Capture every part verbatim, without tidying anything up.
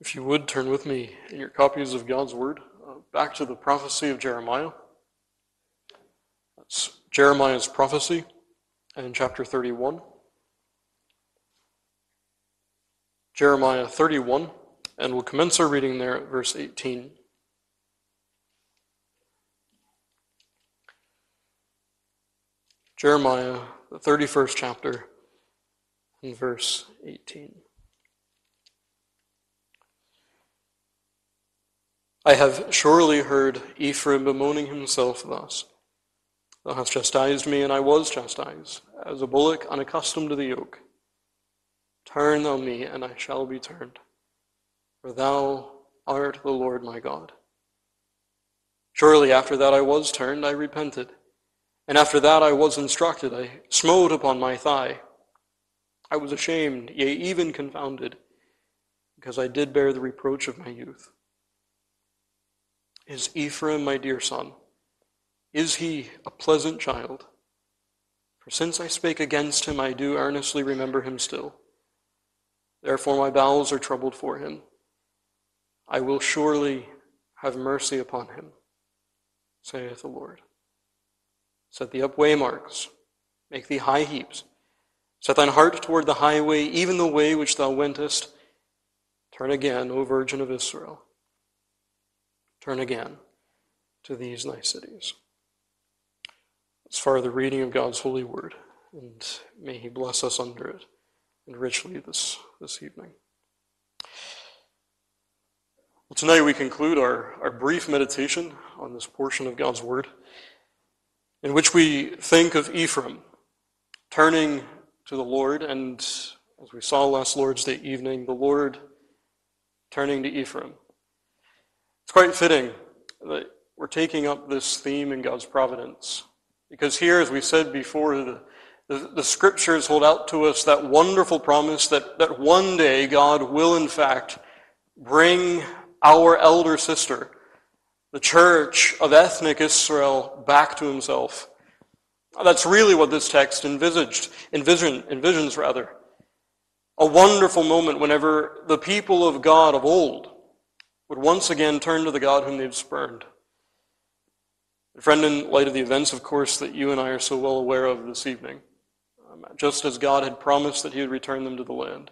If you would, turn with me in your copies of God's Word uh, back to the prophecy of Jeremiah. That's Jeremiah's prophecy in chapter thirty-one. Jeremiah thirty-one, and we'll commence our reading there at verse eighteen. Jeremiah, the thirty-first chapter, and verse eighteen. I have surely heard Ephraim bemoaning himself thus. Thou hast chastised me, and I was chastised, as a bullock unaccustomed to the yoke. Turn thou me, and I shall be turned, for thou art the Lord my God. Surely after that I was turned, I repented, and after that I was instructed, I smote upon my thigh. I was ashamed, yea, even confounded, because I did bear the reproach of my youth. Is Ephraim my dear son? Is he a pleasant child? For since I spake against him, I do earnestly remember him still. Therefore my bowels are troubled for him. I will surely have mercy upon him, saith the Lord. Set thee up waymarks, make thee high heaps. Set thine heart toward the highway, even the way which thou wentest. Turn again, O Virgin of Israel. Turn again to these thy cities. As far as the reading of God's holy word, and may he bless us under it and richly this, this evening. Well, tonight we conclude our, our brief meditation on this portion of God's word, in which we think of Ephraim turning to the Lord, and as we saw last Lord's Day evening, the Lord turning to Ephraim. It's quite fitting that we're taking up this theme in God's providence, because here, as we said before, the, the, the scriptures hold out to us that wonderful promise that, that one day God will, in fact, bring our elder sister, the church of ethnic Israel, back to himself. That's really what this text envisaged, envision, envisions, rather. A wonderful moment whenever the people of God of old would once again turn to the God whom they've spurned. And friend, in light of the events, of course, that you and I are so well aware of this evening, um, just as God had promised that he would return them to the land,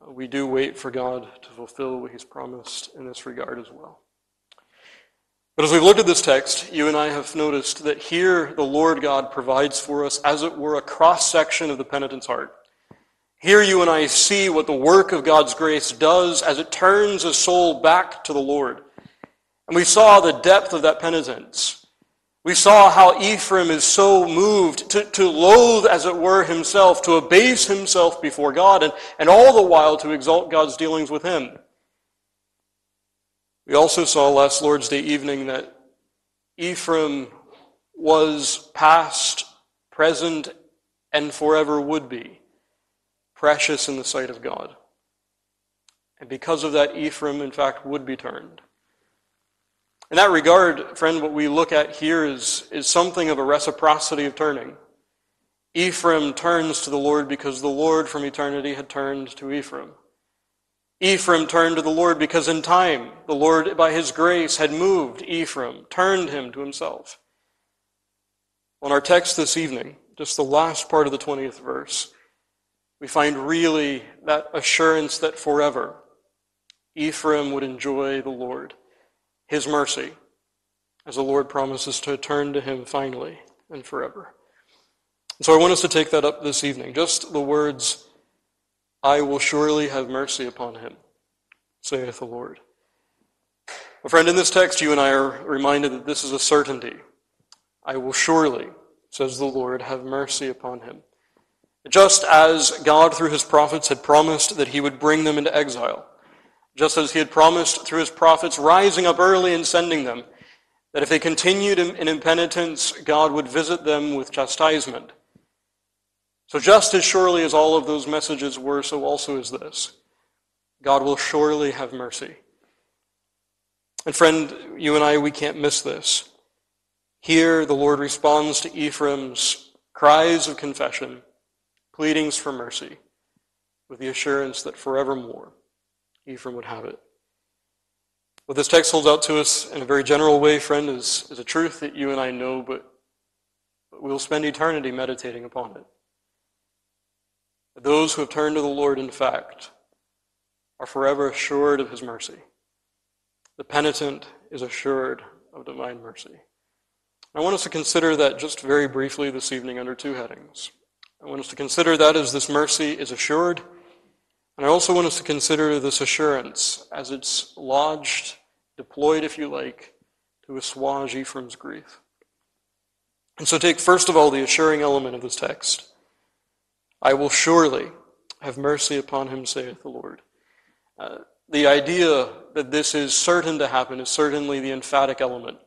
uh, we do wait for God to fulfill what he's promised in this regard as well. But as we've looked at this text, you and I have noticed that here the Lord God provides for us, as it were, a cross-section of the penitent's heart. Here you and I see what the work of God's grace does as it turns a soul back to the Lord. And we saw the depth of that penitence. We saw how Ephraim is so moved to, to loathe, as it were, himself, to abase himself before God, and, and all the while to exalt God's dealings with him. We also saw last Lord's Day evening that Ephraim was past, present, and forever would be precious in the sight of God. And because of that, Ephraim, in fact, would be turned. In that regard, friend, what we look at here is, is something of a reciprocity of turning. Ephraim turns to the Lord because the Lord from eternity had turned to Ephraim. Ephraim turned to the Lord because in time, the Lord, by his grace, had moved Ephraim, turned him to himself. On our text this evening, just the last part of the twentieth verse, we find really that assurance that forever Ephraim would enjoy the Lord, his mercy, as the Lord promises to turn to him finally and forever. And so I want us to take that up this evening. Just the words, I will surely have mercy upon him, saith the Lord. Well, friend, in this text, you and I are reminded that this is a certainty. I will surely, says the Lord, have mercy upon him. Just as God, through his prophets, had promised that he would bring them into exile, just as he had promised through his prophets, rising up early and sending them, that if they continued in impenitence, God would visit them with chastisement. So just as surely as all of those messages were, so also is this. God will surely have mercy. And friend, you and I, we can't miss this. Here, the Lord responds to Ephraim's cries of confession, pleadings for mercy, with the assurance that forevermore Ephraim would have it. What this text holds out to us in a very general way, friend, is, is a truth that you and I know, but, but we'll spend eternity meditating upon it. Those who have turned to the Lord, in fact, are forever assured of his mercy. The penitent is assured of divine mercy. I want us to consider that just very briefly this evening under two headings. I want us to consider that as this mercy is assured, and I also want us to consider this assurance as it's lodged, deployed, if you like, to assuage Ephraim's grief. And so take, first of all, the assuring element of this text. I will surely have mercy upon him, saith the Lord. Uh, the idea that this is certain to happen is certainly the emphatic element.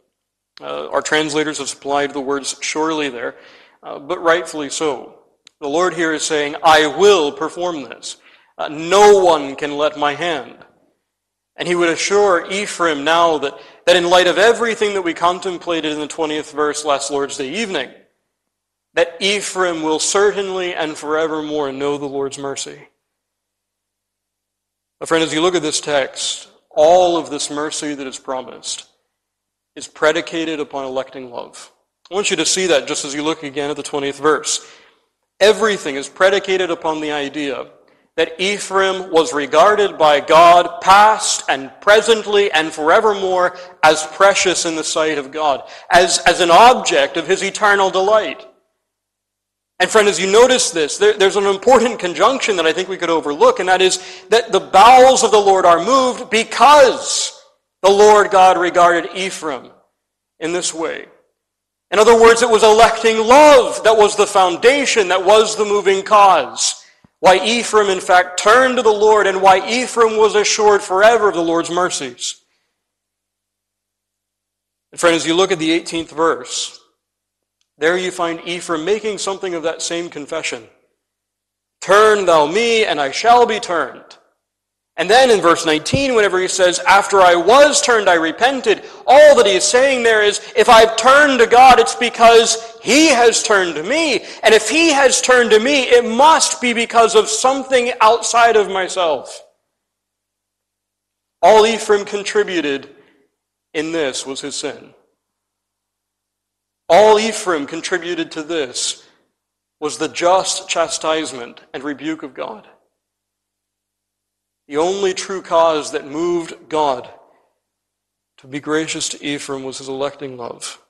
Uh, our translators have supplied the words surely there, uh, but rightfully so. The Lord here is saying, I will perform this. Uh, no one can let my hand. And he would assure Ephraim now that, that in light of everything that we contemplated in the twentieth verse last Lord's Day evening, that Ephraim will certainly and forevermore know the Lord's mercy. My friend, as you look at this text, all of this mercy that is promised is predicated upon electing love. I want you to see that just as you look again at the twentieth verse. Everything is predicated upon the idea that Ephraim was regarded by God past and presently and forevermore as precious in the sight of God, as, as an object of his eternal delight. And friend, as you notice this, there, there's an important conjunction that I think we could overlook, and that is that the bowels of the Lord are moved because the Lord God regarded Ephraim in this way. In other words, it was electing love that was the foundation, that was the moving cause. Why Ephraim, in fact, turned to the Lord, and why Ephraim was assured forever of the Lord's mercies. And friend, as you look at the eighteenth verse, there you find Ephraim making something of that same confession. Turn thou me, and I shall be turned. And then in verse nineteen, whenever he says, after I was turned, I repented, all that he is saying there is, if I've turned to God, it's because he has turned to me. And if he has turned to me, it must be because of something outside of myself. All Ephraim contributed in this was his sin. All Ephraim contributed to this was the just chastisement and rebuke of God. The only true cause that moved God to be gracious to Ephraim was his electing love.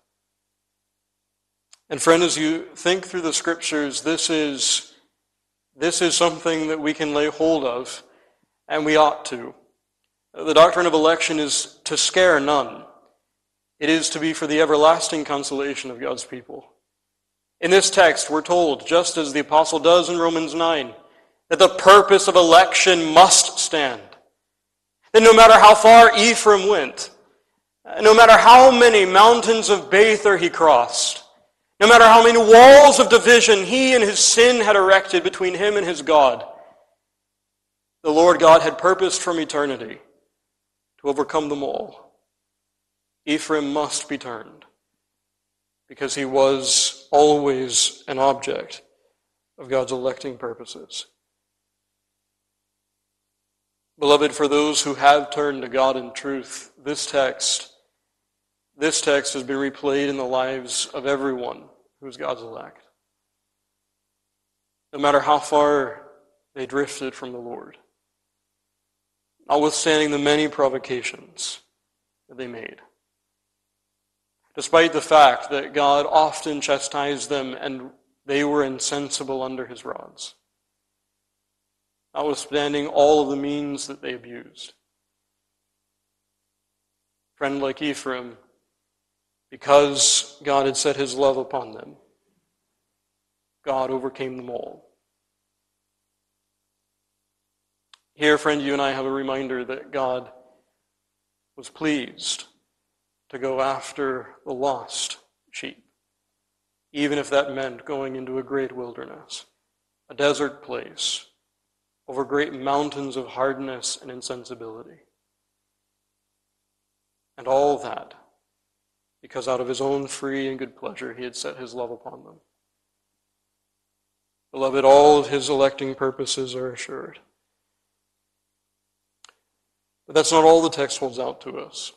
And friend, as you think through the scriptures, this is, this is something that we can lay hold of, and we ought to. The doctrine of election is to scare none. It is to be for the everlasting consolation of God's people. In this text, we're told, just as the apostle does in Romans nine, that the purpose of election must stand. That no matter how far Ephraim went, no matter how many mountains of Bether he crossed, no matter how many walls of division he and his sin had erected between him and his God, the Lord God had purposed from eternity to overcome them all. Ephraim must be turned because he was always an object of God's electing purposes. Beloved, for those who have turned to God in truth, this text, this text has been replayed in the lives of everyone who is God's elect. No matter how far they drifted from the Lord, notwithstanding the many provocations that they made, despite the fact that God often chastised them and they were insensible under his rods, notwithstanding all of the means that they abused. Friend, like Ephraim, because God had set his love upon them, God overcame them all. Here, friend, you and I have a reminder that God was pleased to go after the lost sheep, even if that meant going into a great wilderness, a desert place, over great mountains of hardness and insensibility. And all that because out of his own free and good pleasure he had set his love upon them. Beloved, all of his electing purposes are assured. But that's not all the text holds out to us.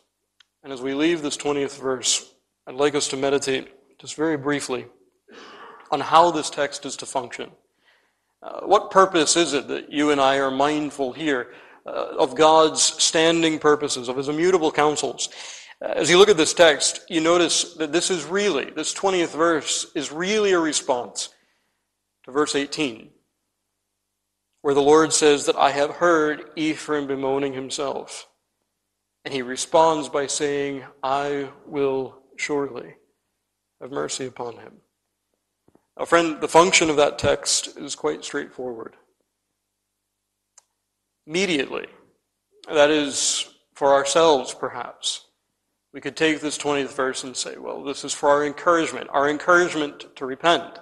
And as we leave this twentieth verse, I'd like us to meditate just very briefly on how this text is to function. Uh, what purpose is it that you and I are mindful here uh, of God's standing purposes, of his immutable counsels? Uh, as you look at this text, you notice that this is really, this twentieth verse is really a response to verse eighteen, where the Lord says that I have heard Ephraim bemoaning himself. And he responds by saying, I will surely have mercy upon him. Now, friend, the function of that text is quite straightforward. Immediately, that is for ourselves perhaps, we could take this twentieth verse and say, well, this is for our encouragement, our encouragement to repent.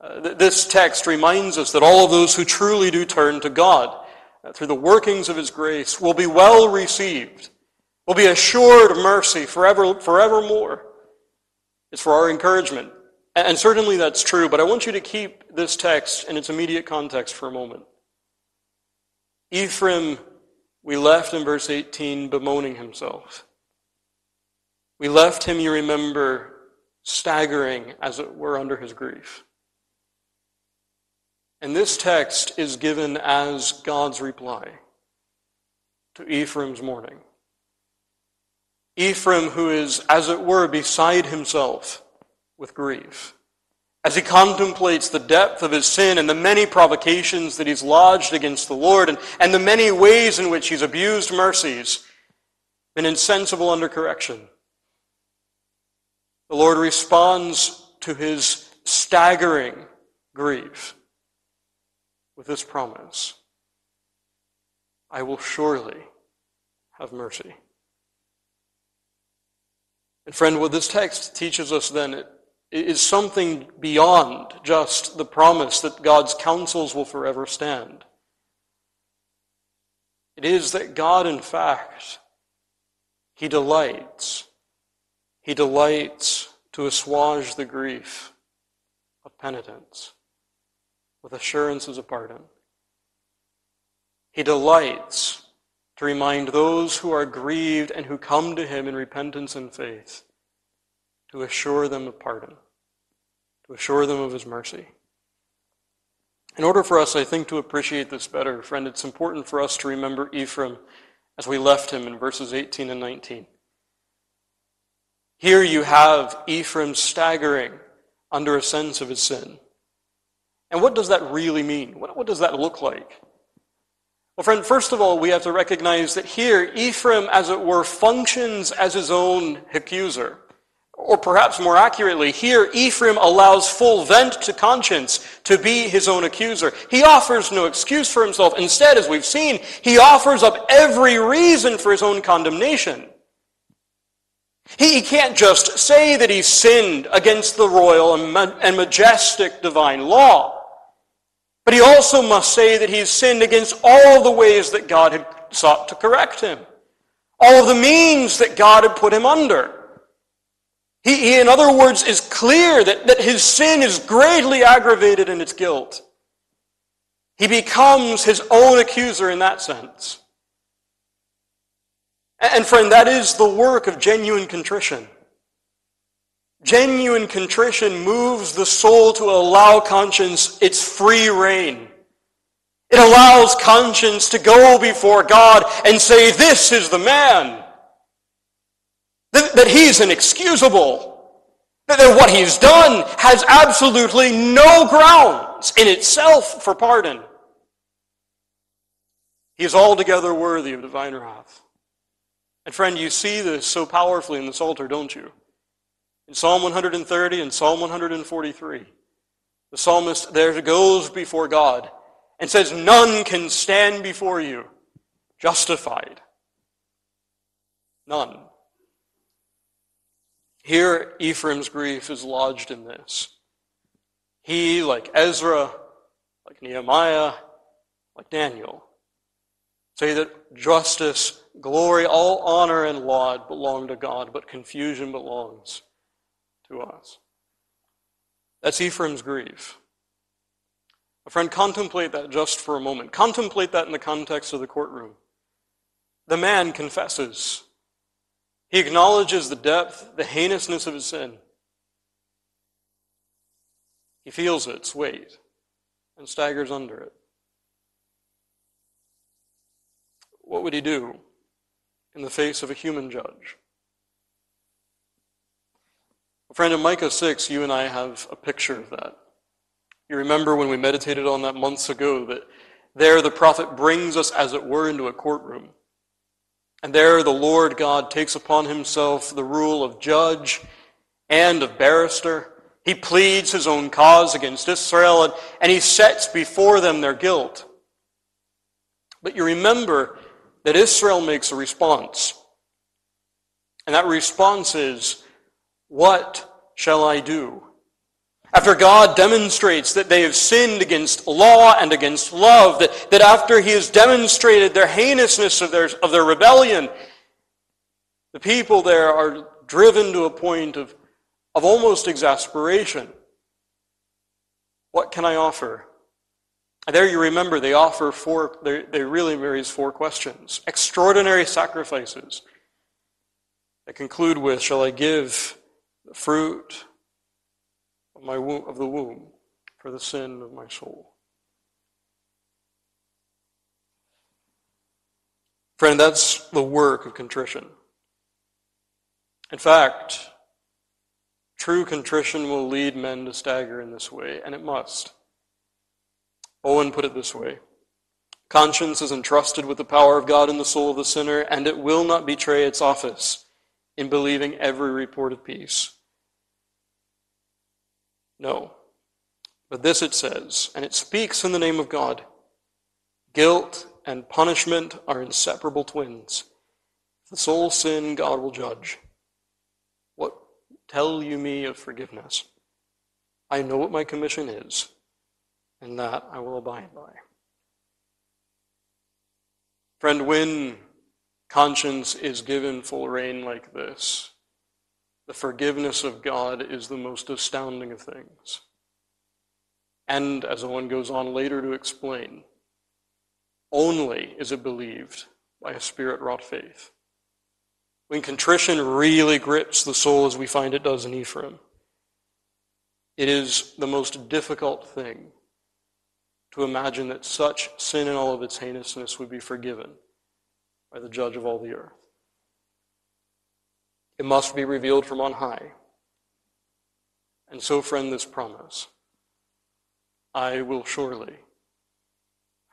Uh, this text reminds us that all of those who truly do turn to God uh, through the workings of his grace will be well received, will be assured of mercy forever, forevermore. It's for our encouragement. And certainly that's true, but I want you to keep this text in its immediate context for a moment. Ephraim, we left in verse eighteen, bemoaning himself. We left him, you remember, staggering, as it were, under his grief. And this text is given as God's reply to Ephraim's mourning. Ephraim, who is, as it were, beside himself with grief, as he contemplates the depth of his sin and the many provocations that he's lodged against the Lord and, and the many ways in which he's abused mercies, been insensible under correction. The Lord responds to his staggering grief with this promise, I will surely have mercy. And friend, what this text teaches us then, it is something beyond just the promise that God's counsels will forever stand. It is that God, in fact, he delights, he delights to assuage the grief of penitence with assurances of pardon. He delights to remind those who are grieved and who come to him in repentance and faith to assure them of pardon, to assure them of his mercy. In order for us, I think, to appreciate this better, friend, it's important for us to remember Ephraim as we left him in verses eighteen and nineteen. Here you have Ephraim staggering under a sense of his sin. And what does that really mean? What, what does that look like? Well, friend, first of all, we have to recognize that here Ephraim, as it were, functions as his own accuser. Or perhaps more accurately, here Ephraim allows full vent to conscience to be his own accuser. He offers no excuse for himself. Instead, as we've seen, he offers up every reason for his own condemnation. He, he can't just say that he sinned against the royal and, ma- and majestic divine law, but he also must say that he has sinned against all the ways that God had sought to correct him, all of the means that God had put him under. He, he, in other words, is clear that, that his sin is greatly aggravated in its guilt. He becomes his own accuser in that sense. And friend, that is the work of genuine contrition. Genuine contrition moves the soul to allow conscience its free rein. It allows conscience to go before God and say, this is the man. That he's inexcusable. That what he's done has absolutely no grounds in itself for pardon. He is altogether worthy of divine wrath. And friend, you see this so powerfully in the Psalter, don't you? In Psalm one hundred thirty and Psalm one hundred forty-three, the psalmist there goes before God and says, none can stand before you justified. None. Here, Ephraim's grief is lodged in this. He, like Ezra, like Nehemiah, like Daniel, say that justice, glory, all honor and laud belong to God, but confusion belongs to us. That's Ephraim's grief. A friend, contemplate that just for a moment. Contemplate that in the context of the courtroom. The man confesses. He acknowledges the depth, the heinousness of his sin. He feels its weight and staggers under it. What would he do in the face of a human judge? Friend, in Micah six, you and I have a picture of that. You remember when we meditated on that months ago, that there the prophet brings us, as it were, into a courtroom. And there the Lord God takes upon himself the rule of judge and of barrister. He pleads his own cause against Israel, and, and he sets before them their guilt. But you remember that Israel makes a response. And that response is, "What shall I do?" After God demonstrates that they have sinned against law and against love, that, that after he has demonstrated their heinousness of their, of their rebellion, the people there are driven to a point of, of almost exasperation. What can I offer? And there you remember they offer four, they, they really raise four questions. Extraordinary sacrifices that conclude with, "Shall I give the fruit of my womb, of the womb for the sin of my soul?" Friend, that's the work of contrition. In fact, true contrition will lead men to stagger in this way, and it must. Owen put it this way: conscience is entrusted with the power of God in the soul of the sinner, and it will not betray its office in believing every report of peace. No, but this it says, and it speaks in the name of God: guilt and punishment are inseparable twins. If the soul sin, God will judge. What tell you me of forgiveness? I know what my commission is, and that I will abide by. Friend, when conscience is given full rein like this, the forgiveness of God is the most astounding of things. And, as Owen goes on later to explain, only is it believed by a spirit-wrought faith. When contrition really grips the soul, as we find it does in Ephraim, it is the most difficult thing to imagine that such sin in all of its heinousness would be forgiven by the judge of all the earth. It must be revealed from on high. And so, friend, this promise: I will surely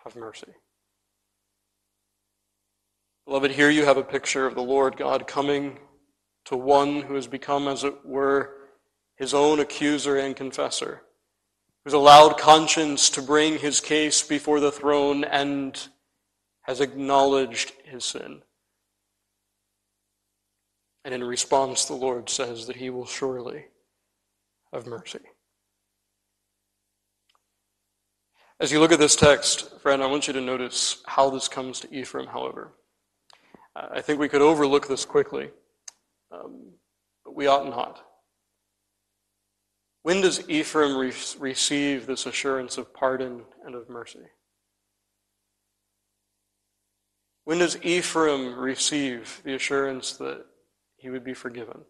have mercy. Beloved, here you have a picture of the Lord God coming to one who has become, as it were, his own accuser and confessor, who's allowed conscience to bring his case before the throne and has acknowledged his sin. And in response, the Lord says that he will surely have mercy. As you look at this text, friend, I want you to notice how this comes to Ephraim, however. I think we could overlook this quickly, um, but we ought not. When does Ephraim re- receive this assurance of pardon and of mercy? When does Ephraim receive the assurance that he would be forgiven?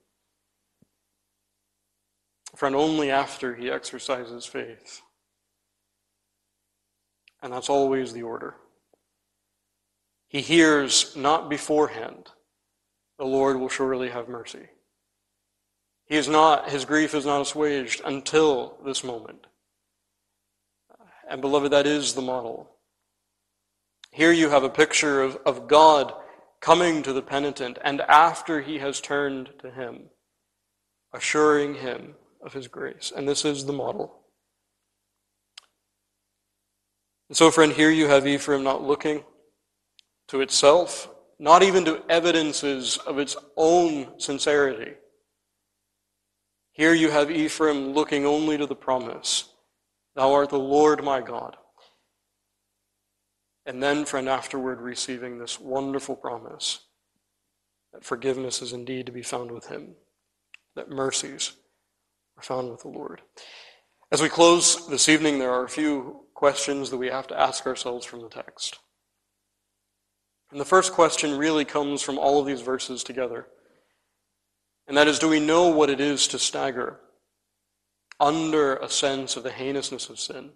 Friend, only after he exercises faith. And that's always the order. He hears not beforehand, "The Lord will surely have mercy." He is not, his grief is not assuaged until this moment. And beloved, that is the model. Here you have a picture of, of God coming to the penitent, and after he has turned to him, assuring him of his grace. And this is the model. And so, friend, here you have Ephraim not looking to itself, not even to evidences of its own sincerity. Here you have Ephraim looking only to the promise, "Thou art the Lord my God." And then, friend, afterward receiving this wonderful promise that forgiveness is indeed to be found with him, that mercies are found with the Lord. As we close this evening, there are a few questions that we have to ask ourselves from the text. And the first question really comes from all of these verses together. And that is, do we know what it is to stagger under a sense of the heinousness of sin?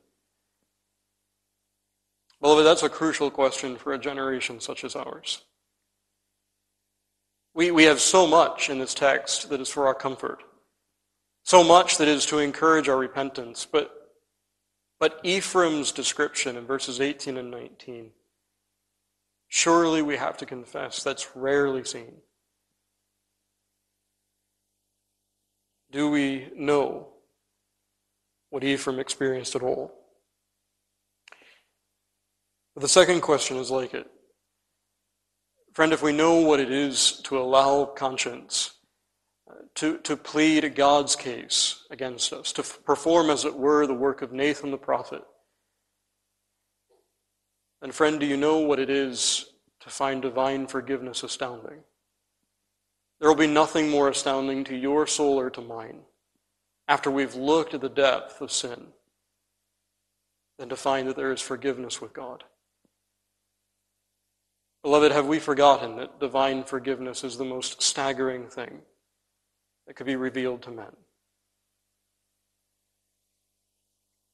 Beloved, that's a crucial question for a generation such as ours. We, we have so much in this text that is for our comfort, so much that is to encourage our repentance, but, but Ephraim's description in verses eighteen and nineteen, surely we have to confess that's rarely seen. Do we know what Ephraim experienced at all? But the second question is like it. Friend, if we know what it is to allow conscience to, to plead God's case against us, to perform, as it were, the work of Nathan the prophet, then, friend, do you know what it is to find divine forgiveness astounding? There will be nothing more astounding to your soul or to mine after we've looked at the depth of sin than to find that there is forgiveness with God. Beloved, have we forgotten that divine forgiveness is the most staggering thing that could be revealed to men?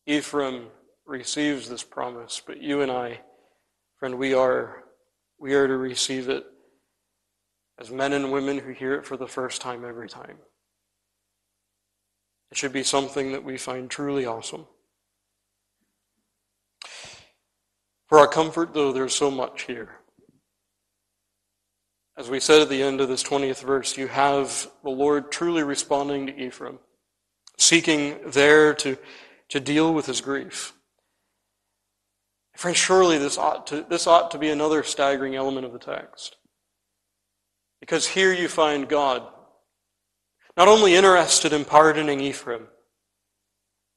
Ephraim receives this promise, but you and I, friend, we are, we are to receive it as men and women who hear it for the first time every time. It should be something that we find truly awesome. For our comfort, though, there's so much here. As we said at the end of this twentieth verse, you have the Lord truly responding to Ephraim, seeking there to, to deal with his grief. Friends, surely this ought to, this ought to be another staggering element of the text. Because here you find God not only interested in pardoning Ephraim,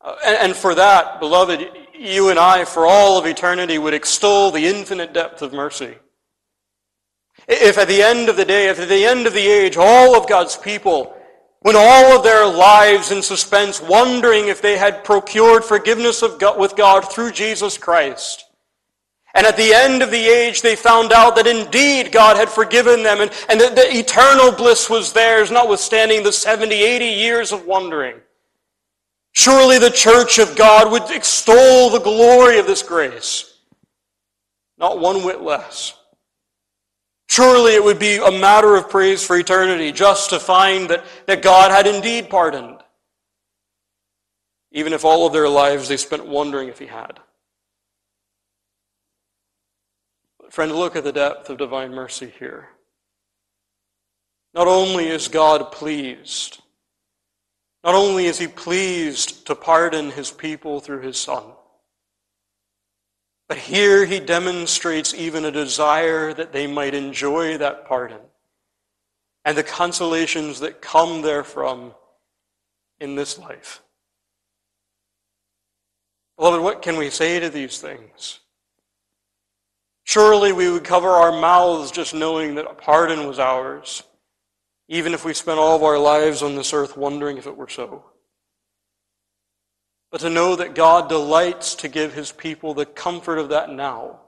uh, and, and for that, beloved, you and I for all of eternity would extol the infinite depth of mercy. If at the end of the day, if at the end of the age, all of God's people went all of their lives in suspense, wondering if they had procured forgiveness of God, with God through Jesus Christ. And at the end of the age, they found out that indeed God had forgiven them and, and that the eternal bliss was theirs, notwithstanding the seventy, eighty years of wondering. Surely the church of God would extol the glory of this grace. Not one whit less. Surely it would be a matter of praise for eternity just to find that, that God had indeed pardoned, even if all of their lives they spent wondering if he had. But friend, look at the depth of divine mercy here. Not only is God pleased, not only is he pleased to pardon his people through his Son, but here he demonstrates even a desire that they might enjoy that pardon and the consolations that come therefrom in this life. Beloved, what can we say to these things? Surely we would cover our mouths just knowing that a pardon was ours, even if we spent all of our lives on this earth wondering if it were so. But to know that God delights to give his people the comfort of that now.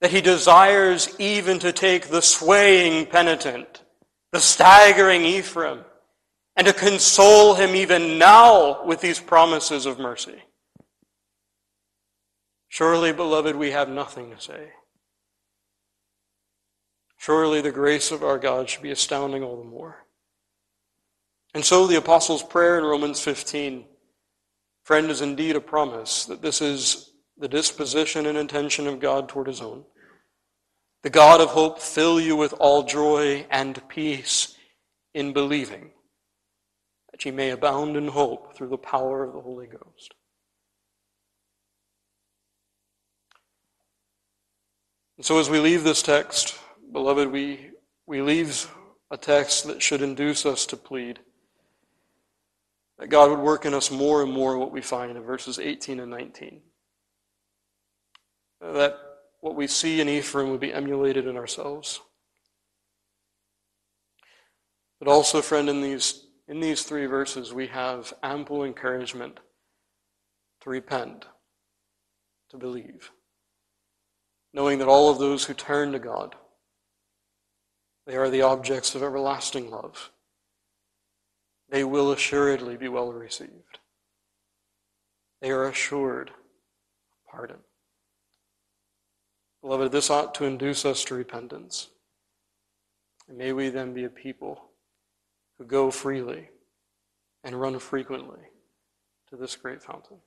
That he desires even to take the swaying penitent, the staggering Ephraim, and to console him even now with these promises of mercy. Surely, beloved, we have nothing to say. Surely the grace of our God should be astounding all the more. And so the Apostle's Prayer in Romans fifteen, friend, is indeed a promise that this is the disposition and intention of God toward his own. The God of hope fill you with all joy and peace in believing, that ye may abound in hope through the power of the Holy Ghost. And so as we leave this text, beloved, we, we leave a text that should induce us to plead that God would work in us more and more what we find in verses eighteen and nineteen. That what we see in Ephraim would be emulated in ourselves. But also, friend, in these, in these three verses, we have ample encouragement to repent, to believe. knowing that all of those who turn to God, they are the objects of everlasting love. They will assuredly be well received. They are assured of pardon. Beloved, this ought to induce us to repentance. And may we then be a people who go freely and run frequently to this great fountain.